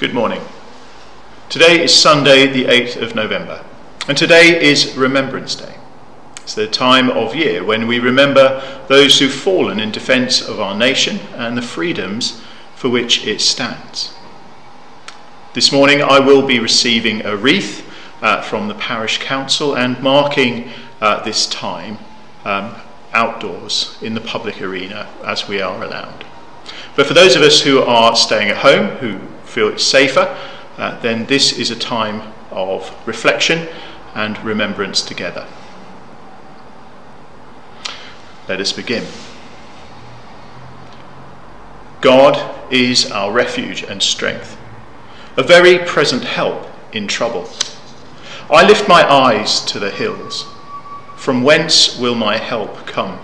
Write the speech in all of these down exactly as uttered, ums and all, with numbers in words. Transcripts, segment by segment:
Good morning. Today is Sunday the eighth of November, and today is Remembrance Day. It's the time of year when we remember those who've fallen in defence of our nation and the freedoms for which it stands. This morning I will be receiving a wreath uh, from the parish council and marking uh, this time um, outdoors in the public arena as we are allowed. But for those of us who are staying at home, who feel it's safer, uh, then this is a time of reflection and remembrance together. Let us begin. God is our refuge and strength, a very present help in trouble. I lift my eyes to the hills. From whence will my help come?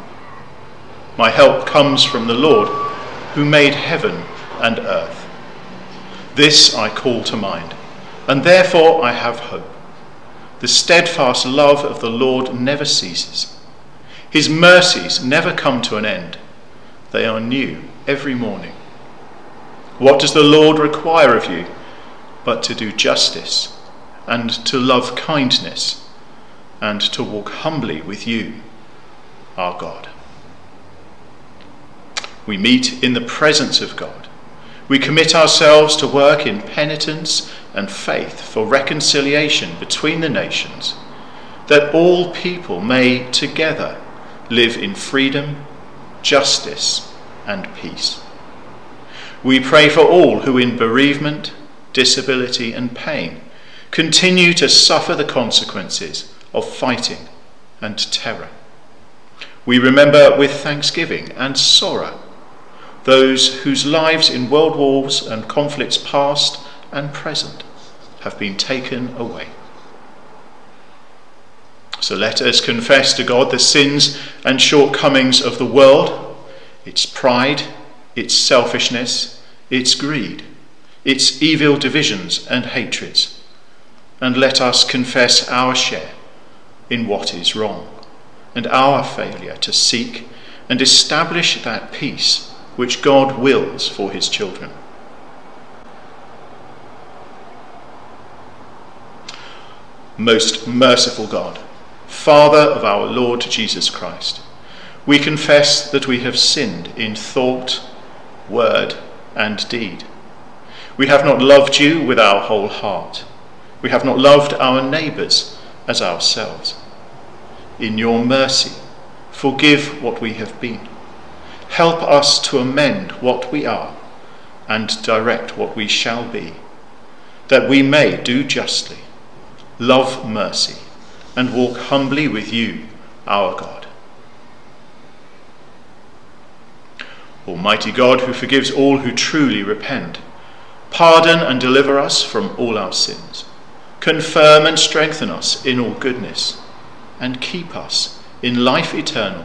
My help comes from the Lord, who made heaven and earth. This I call to mind, and therefore I have hope. The steadfast love of the Lord never ceases. His mercies never come to an end. They are new every morning. What does the Lord require of you but to do justice, and to love kindness, and to walk humbly with you, our God? We meet in the presence of God. We commit ourselves to work in penitence and faith for reconciliation between the nations, that all people may together live in freedom, justice, and peace. We pray for all who in bereavement, disability, and pain continue to suffer the consequences of fighting and terror. We remember with thanksgiving and sorrow those whose lives in world wars and conflicts past and present have been taken away. So let us confess to God the sins and shortcomings of the world, its pride, its selfishness, its greed, its evil divisions and hatreds, and let us confess our share in what is wrong and our failure to seek and establish that peace which God wills for his children. Most merciful God, Father of our Lord Jesus Christ, we confess that we have sinned in thought, word, and deed. We have not loved you with our whole heart. We have not loved our neighbours as ourselves. In your mercy, forgive what we have been. Help us to amend what we are and direct what we shall be, that we may do justly, love mercy, and walk humbly with you, our God. Almighty God, who forgives all who truly repent, pardon and deliver us from all our sins. Confirm and strengthen us in all goodness, and keep us in life eternal,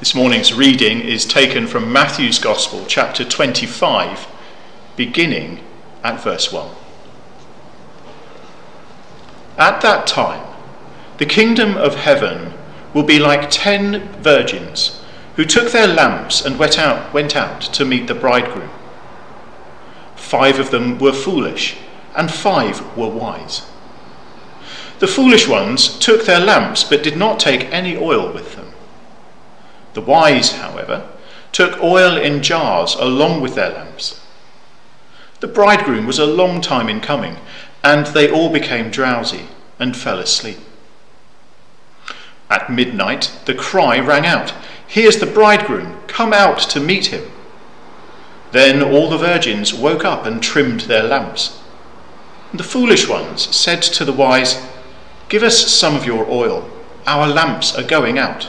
This morning's reading is taken from Matthew's Gospel, chapter twenty-five, beginning at verse one. At that time, the kingdom of heaven will be like ten virgins who took their lamps and went out, went out to meet the bridegroom. Five of them were foolish, and five were wise. The foolish ones took their lamps, but did not take any oil with them. The wise, however, took oil in jars along with their lamps. The bridegroom was a long time in coming, and they all became drowsy and fell asleep. At midnight, the cry rang out, "Here's the bridegroom, come out to meet him." Then all the virgins woke up and trimmed their lamps. The foolish ones said to the wise, "Give us some of your oil, our lamps are going out."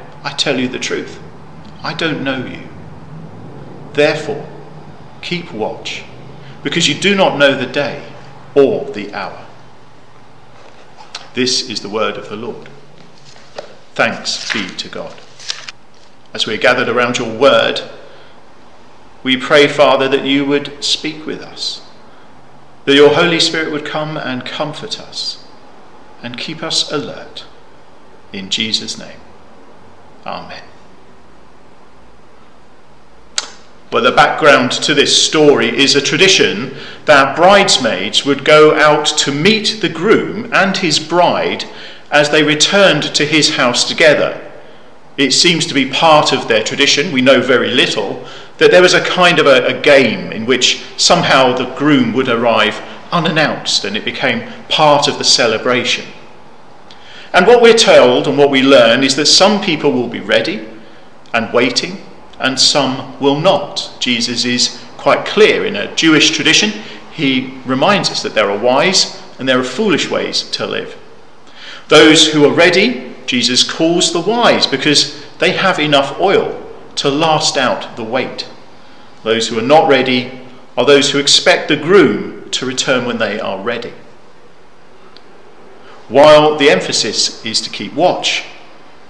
"I tell you the truth, I don't know you. Therefore, keep watch, because you do not know the day or the hour." This is the word of the Lord. Thanks be to God. As we are gathered around your word, we pray, Father, that you would speak with us, that your Holy Spirit would come and comfort us and keep us alert. In Jesus' name, amen. But the background to this story is a tradition that bridesmaids would go out to meet the groom and his bride as they returned to his house together. It seems to be part of their tradition, we know very little, that there was a kind of a, a game in which somehow the groom would arrive unannounced, and it became part of the celebration. And what we're told and what we learn is that some people will be ready and waiting, and some will not. Jesus is quite clear. In a Jewish tradition, he reminds us that there are wise and there are foolish ways to live. Those who are ready, Jesus calls the wise because they have enough oil to last out the wait. Those who are not ready are those who expect the groom to return when they are ready. While the emphasis is to keep watch,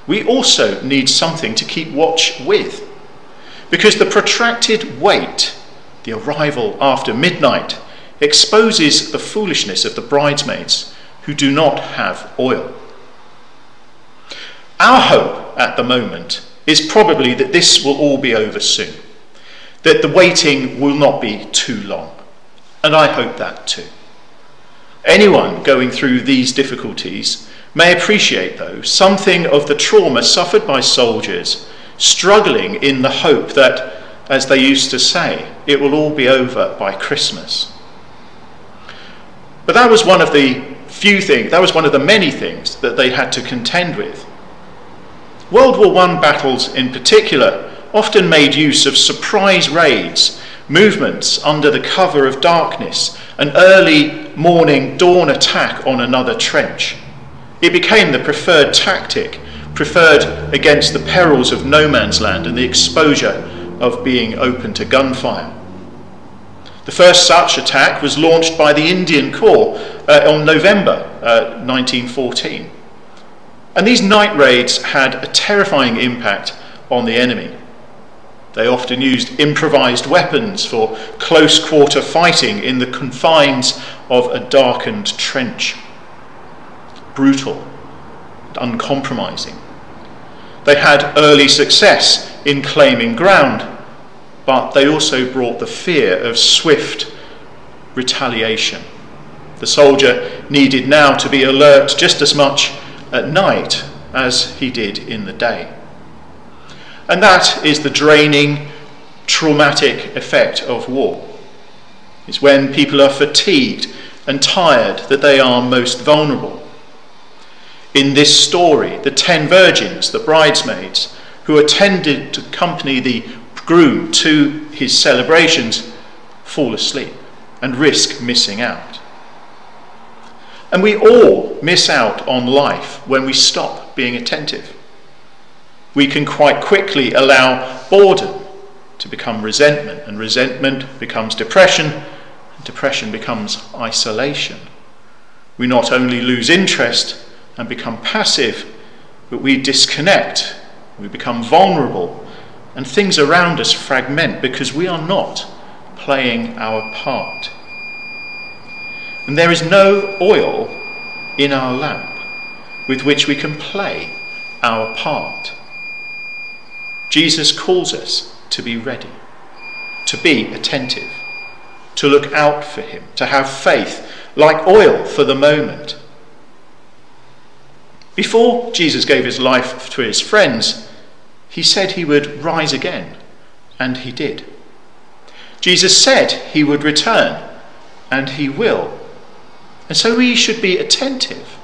we also need something to keep watch with, because the protracted wait, the arrival after midnight, exposes the foolishness of the bridesmaids who do not have oil. Our hope at the moment is probably that this will all be over soon, that the waiting will not be too long, and I hope that too. Anyone going through these difficulties may appreciate, though, something of the trauma suffered by soldiers struggling in the hope that, as they used to say, it will all be over by Christmas. But that was one of the few things, that was one of the many things that they had to contend with. World War One battles in particular often made use of surprise raids, movements under the cover of darkness, an early morning dawn attack on another trench. It became the preferred tactic, preferred against the perils of no man's land and the exposure of being open to gunfire. The first such attack was launched by the Indian Corps uh, on November uh, nineteen fourteen. And these night raids had a terrifying impact on the enemy. They often used improvised weapons for close-quarter fighting in the confines of a darkened trench. Brutal and uncompromising. They had early success in claiming ground, but they also brought the fear of swift retaliation. The soldier needed now to be alert just as much at night as he did in the day. And that is the draining, traumatic effect of war. It's when people are fatigued and tired that they are most vulnerable. In this story, the ten virgins, the bridesmaids, who attended to accompany the groom to his celebrations, fall asleep and risk missing out. And we all miss out on life when we stop being attentive. We can quite quickly allow boredom to become resentment, and resentment becomes depression, and depression becomes isolation. We not only lose interest and become passive, but we disconnect, we become vulnerable, and things around us fragment because we are not playing our part. And there is no oil in our lamp with which we can play our part. Jesus calls us to be ready, to be attentive, to look out for him, to have faith, like oil for the moment. Before Jesus gave his life to his friends, he said he would rise again, and he did. Jesus said he would return, and he will. And so we should be attentive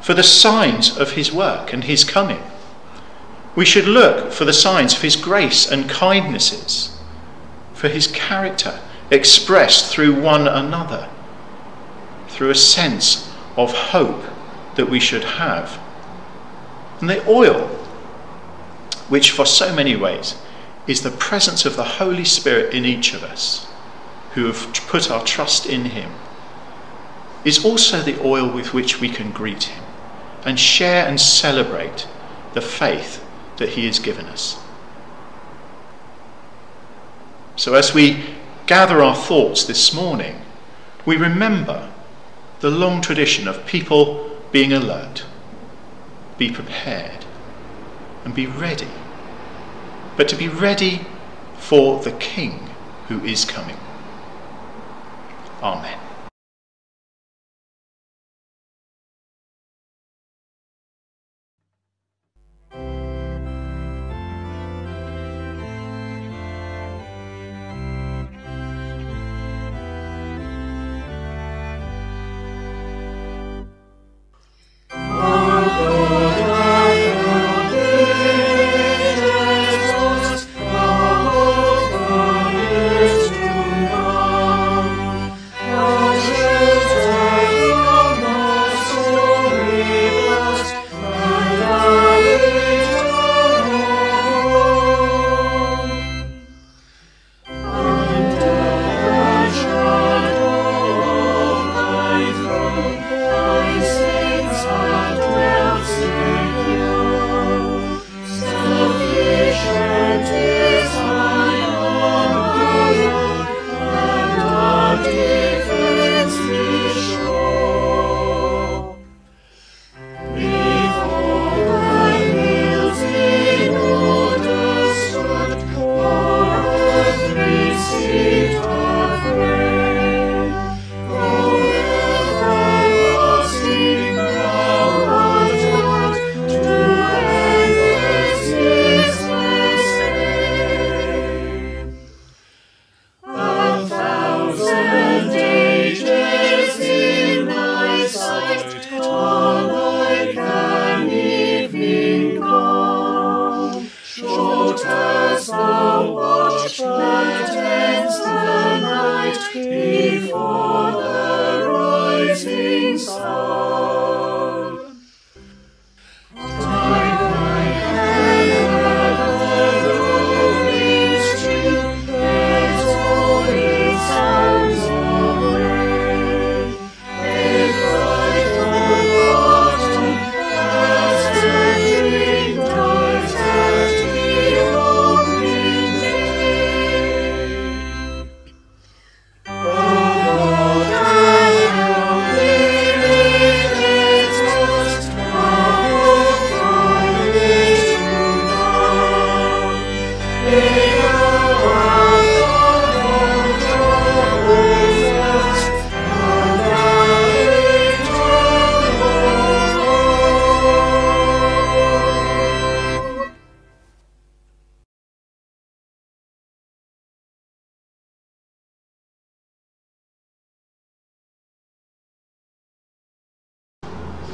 for the signs of his work and his coming. We should look for the signs of his grace and kindnesses, for his character expressed through one another, through a sense of hope that we should have. And the oil, which for so many ways is the presence of the Holy Spirit in each of us, who have put our trust in him, is also the oil with which we can greet him and share and celebrate the faith that he has given us. So as we gather our thoughts this morning, we remember the long tradition of people being alert, be prepared, and be ready, but to be ready for the King who is coming. Amen.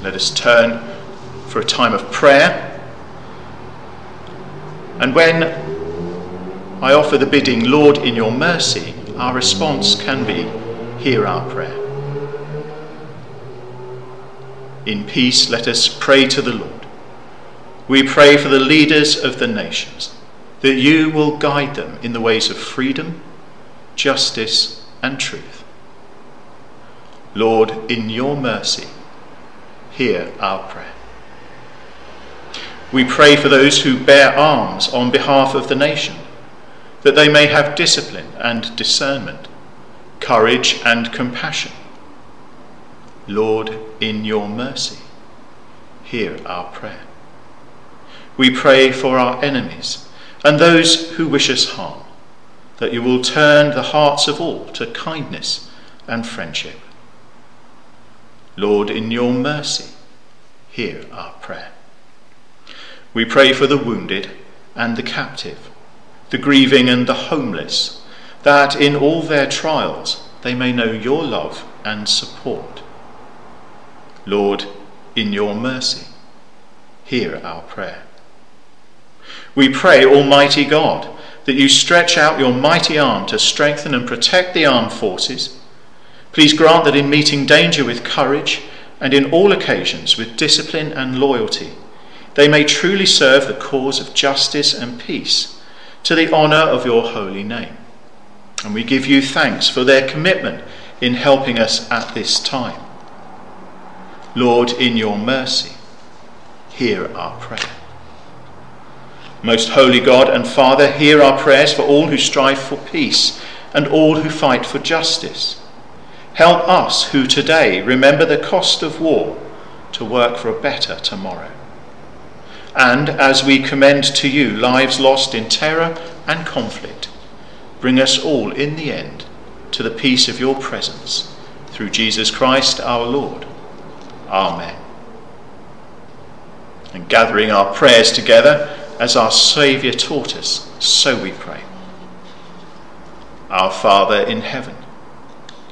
Let us turn for a time of prayer. And when I offer the bidding, Lord, in your mercy, our response can be, hear our prayer. In peace, let us pray to the Lord. We pray for the leaders of the nations, that you will guide them in the ways of freedom, justice, and truth. Lord, in your mercy, hear our prayer. We pray for those who bear arms on behalf of the nation, that they may have discipline and discernment, courage and compassion. Lord, in your mercy, hear our prayer. We pray for our enemies and those who wish us harm, that you will turn the hearts of all to kindness and friendship. Lord, in your mercy, hear our prayer. We pray for the wounded and the captive, the grieving and the homeless, that in all their trials they may know your love and support. Lord, in your mercy, hear our prayer. We pray, Almighty God, that you stretch out your mighty arm to strengthen and protect the armed forces. Please grant that in meeting danger with courage and in all occasions with discipline and loyalty, they may truly serve the cause of justice and peace to the honour of your holy name. And we give you thanks for their commitment in helping us at this time. Lord, in your mercy, hear our prayer. Most holy God and Father, hear our prayers for all who strive for peace and all who fight for justice. Help us who today remember the cost of war to work for a better tomorrow. And as we commend to you lives lost in terror and conflict, bring us all in the end to the peace of your presence, through Jesus Christ our Lord. Amen. And gathering our prayers together, as our Saviour taught us, so we pray. Our Father in heaven,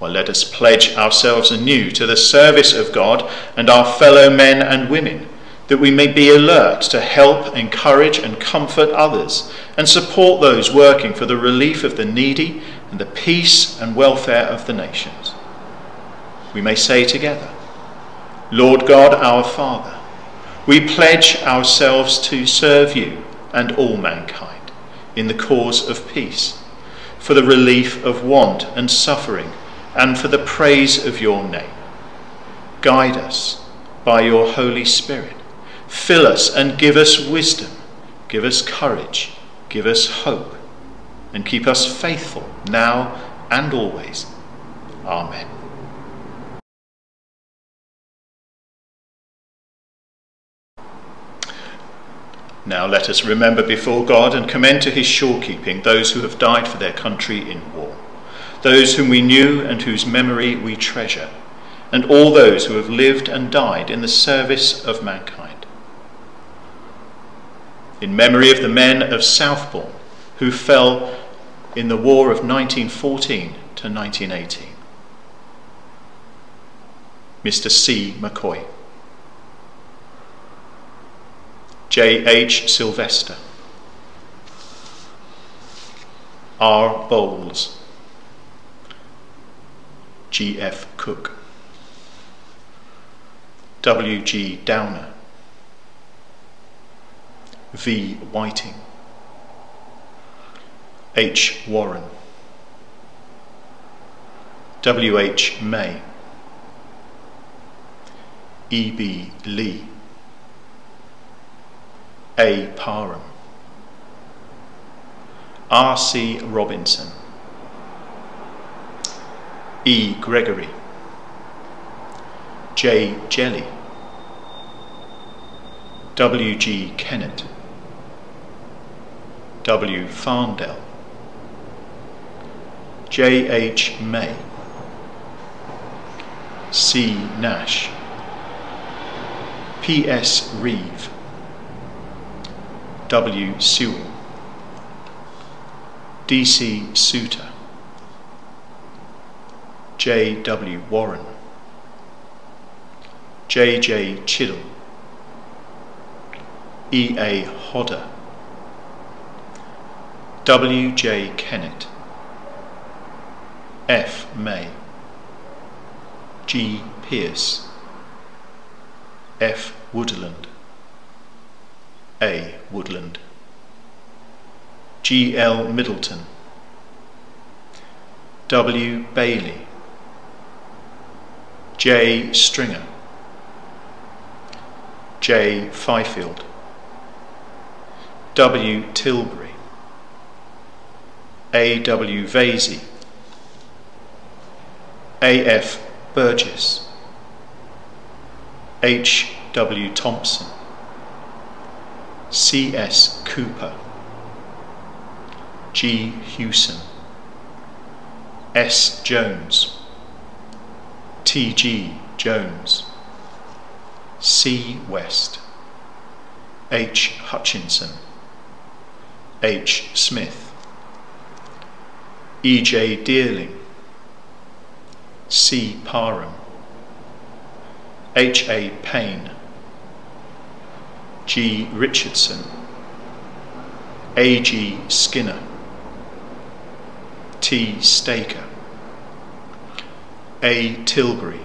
Well, let us pledge ourselves anew to the service of God and our fellow men and women, that we may be alert to help, encourage, and comfort others, and support those working for the relief of the needy and the peace and welfare of the nations. We may say together, Lord God, our Father, we pledge ourselves to serve you and all mankind in the cause of peace, for the relief of want and suffering, and for the praise of your name. Guide us by your Holy Spirit. Fill us and give us wisdom. Give us courage. Give us hope. And keep us faithful now and always. Amen. Now let us remember before God and commend to his sure-keeping those who have died for their country in war, those whom we knew and whose memory we treasure, and all those who have lived and died in the service of mankind. In memory of the men of Southbourne who fell in the war of nineteen fourteen to nineteen eighteen. Mister C. McCoy, J H Sylvester, R Bowles, G F Cook, W G Downer, V Whiting, H Warren, W H May, E B Lee, A Parham, R C Robinson, E Gregory, J Jelly, W G Kennett, W. Farndell, J. H. May, C. Nash, P. S. Reeve, W. Sewell, D. C. Souter, J. W. Warren, J. J. Chiddle, E. A. Hodder, W. J. Kennett, F. May, G. Pierce, F. Woodland, A. Woodland, G. L. Middleton, W. Bailey, J. Stringer, J. Fifield, W. Tilbury, A. W. Vasey, A. F. Burgess, H. W. Thompson, C. S. Cooper, G. Hewson, S. Jones, T. G. Jones, C. West, H. Hutchinson, H. Smith, E. J. Dearling, C. Parham, H. A. Payne, G. Richardson, A. G. Skinner, T. Staker, A. Tilbury,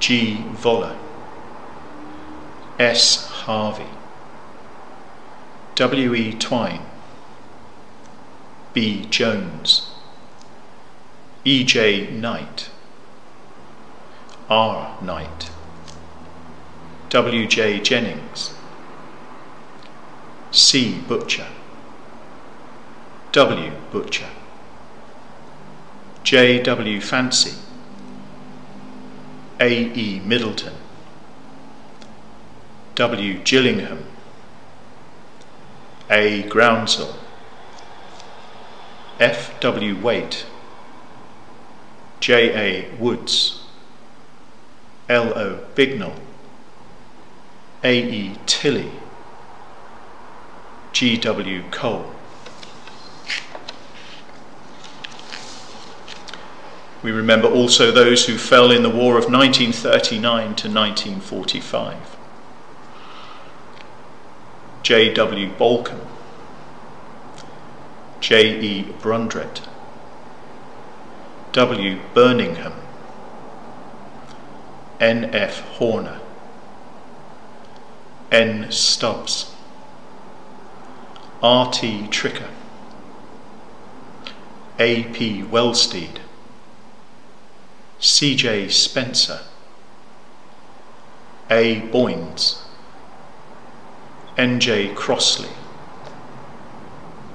G. Voller, S. Harvey, W. E. Twine, B. Jones, E. J. Knight, R. Knight, W. J. Jennings, C. Butcher, W. Butcher, J. W. Fancy, A. E. Middleton, W. Gillingham, A. Groundsel, F. W. Waite, J. A. Woods, L. O. Bignell, A. E. Tilley, G. W. Cole. We remember also those who fell in the War of nineteen thirty-nine to nineteen forty-five. J. W. Balcom, J. E. Brundrett, W. Birmingham, N. F. Horner, N. Stubbs, R. T. Tricker, A. P. Wellstead, C. J. Spencer, A. Boynes, N. J. Crossley,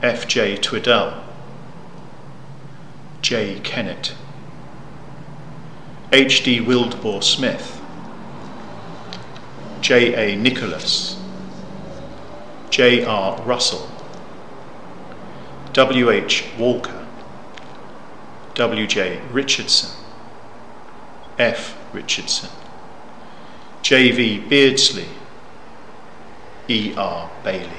F. J. Twiddell, J. Kennett, H. D. Wildbore Smith, J. A. Nicholas, J. R. Russell, W. H. Walker, W. J. Richardson, F. Richardson, J. V. Beardsley, E. R. Bailey.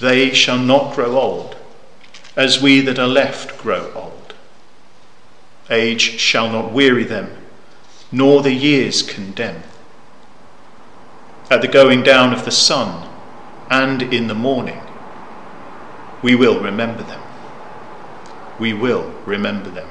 They shall not grow old, as we that are left grow old. Age shall not weary them, nor the years condemn. At the going down of the sun, and in the morning, we will remember them. We will remember them.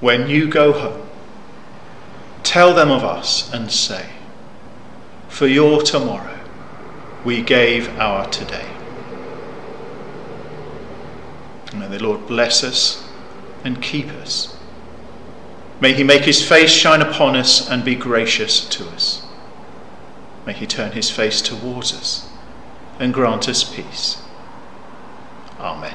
when you go home, tell them of us and say, for your tomorrow we gave our today. May the Lord bless us and keep us. May he make his face shine upon us and be gracious to us. May he turn his face towards us and grant us peace. Amen.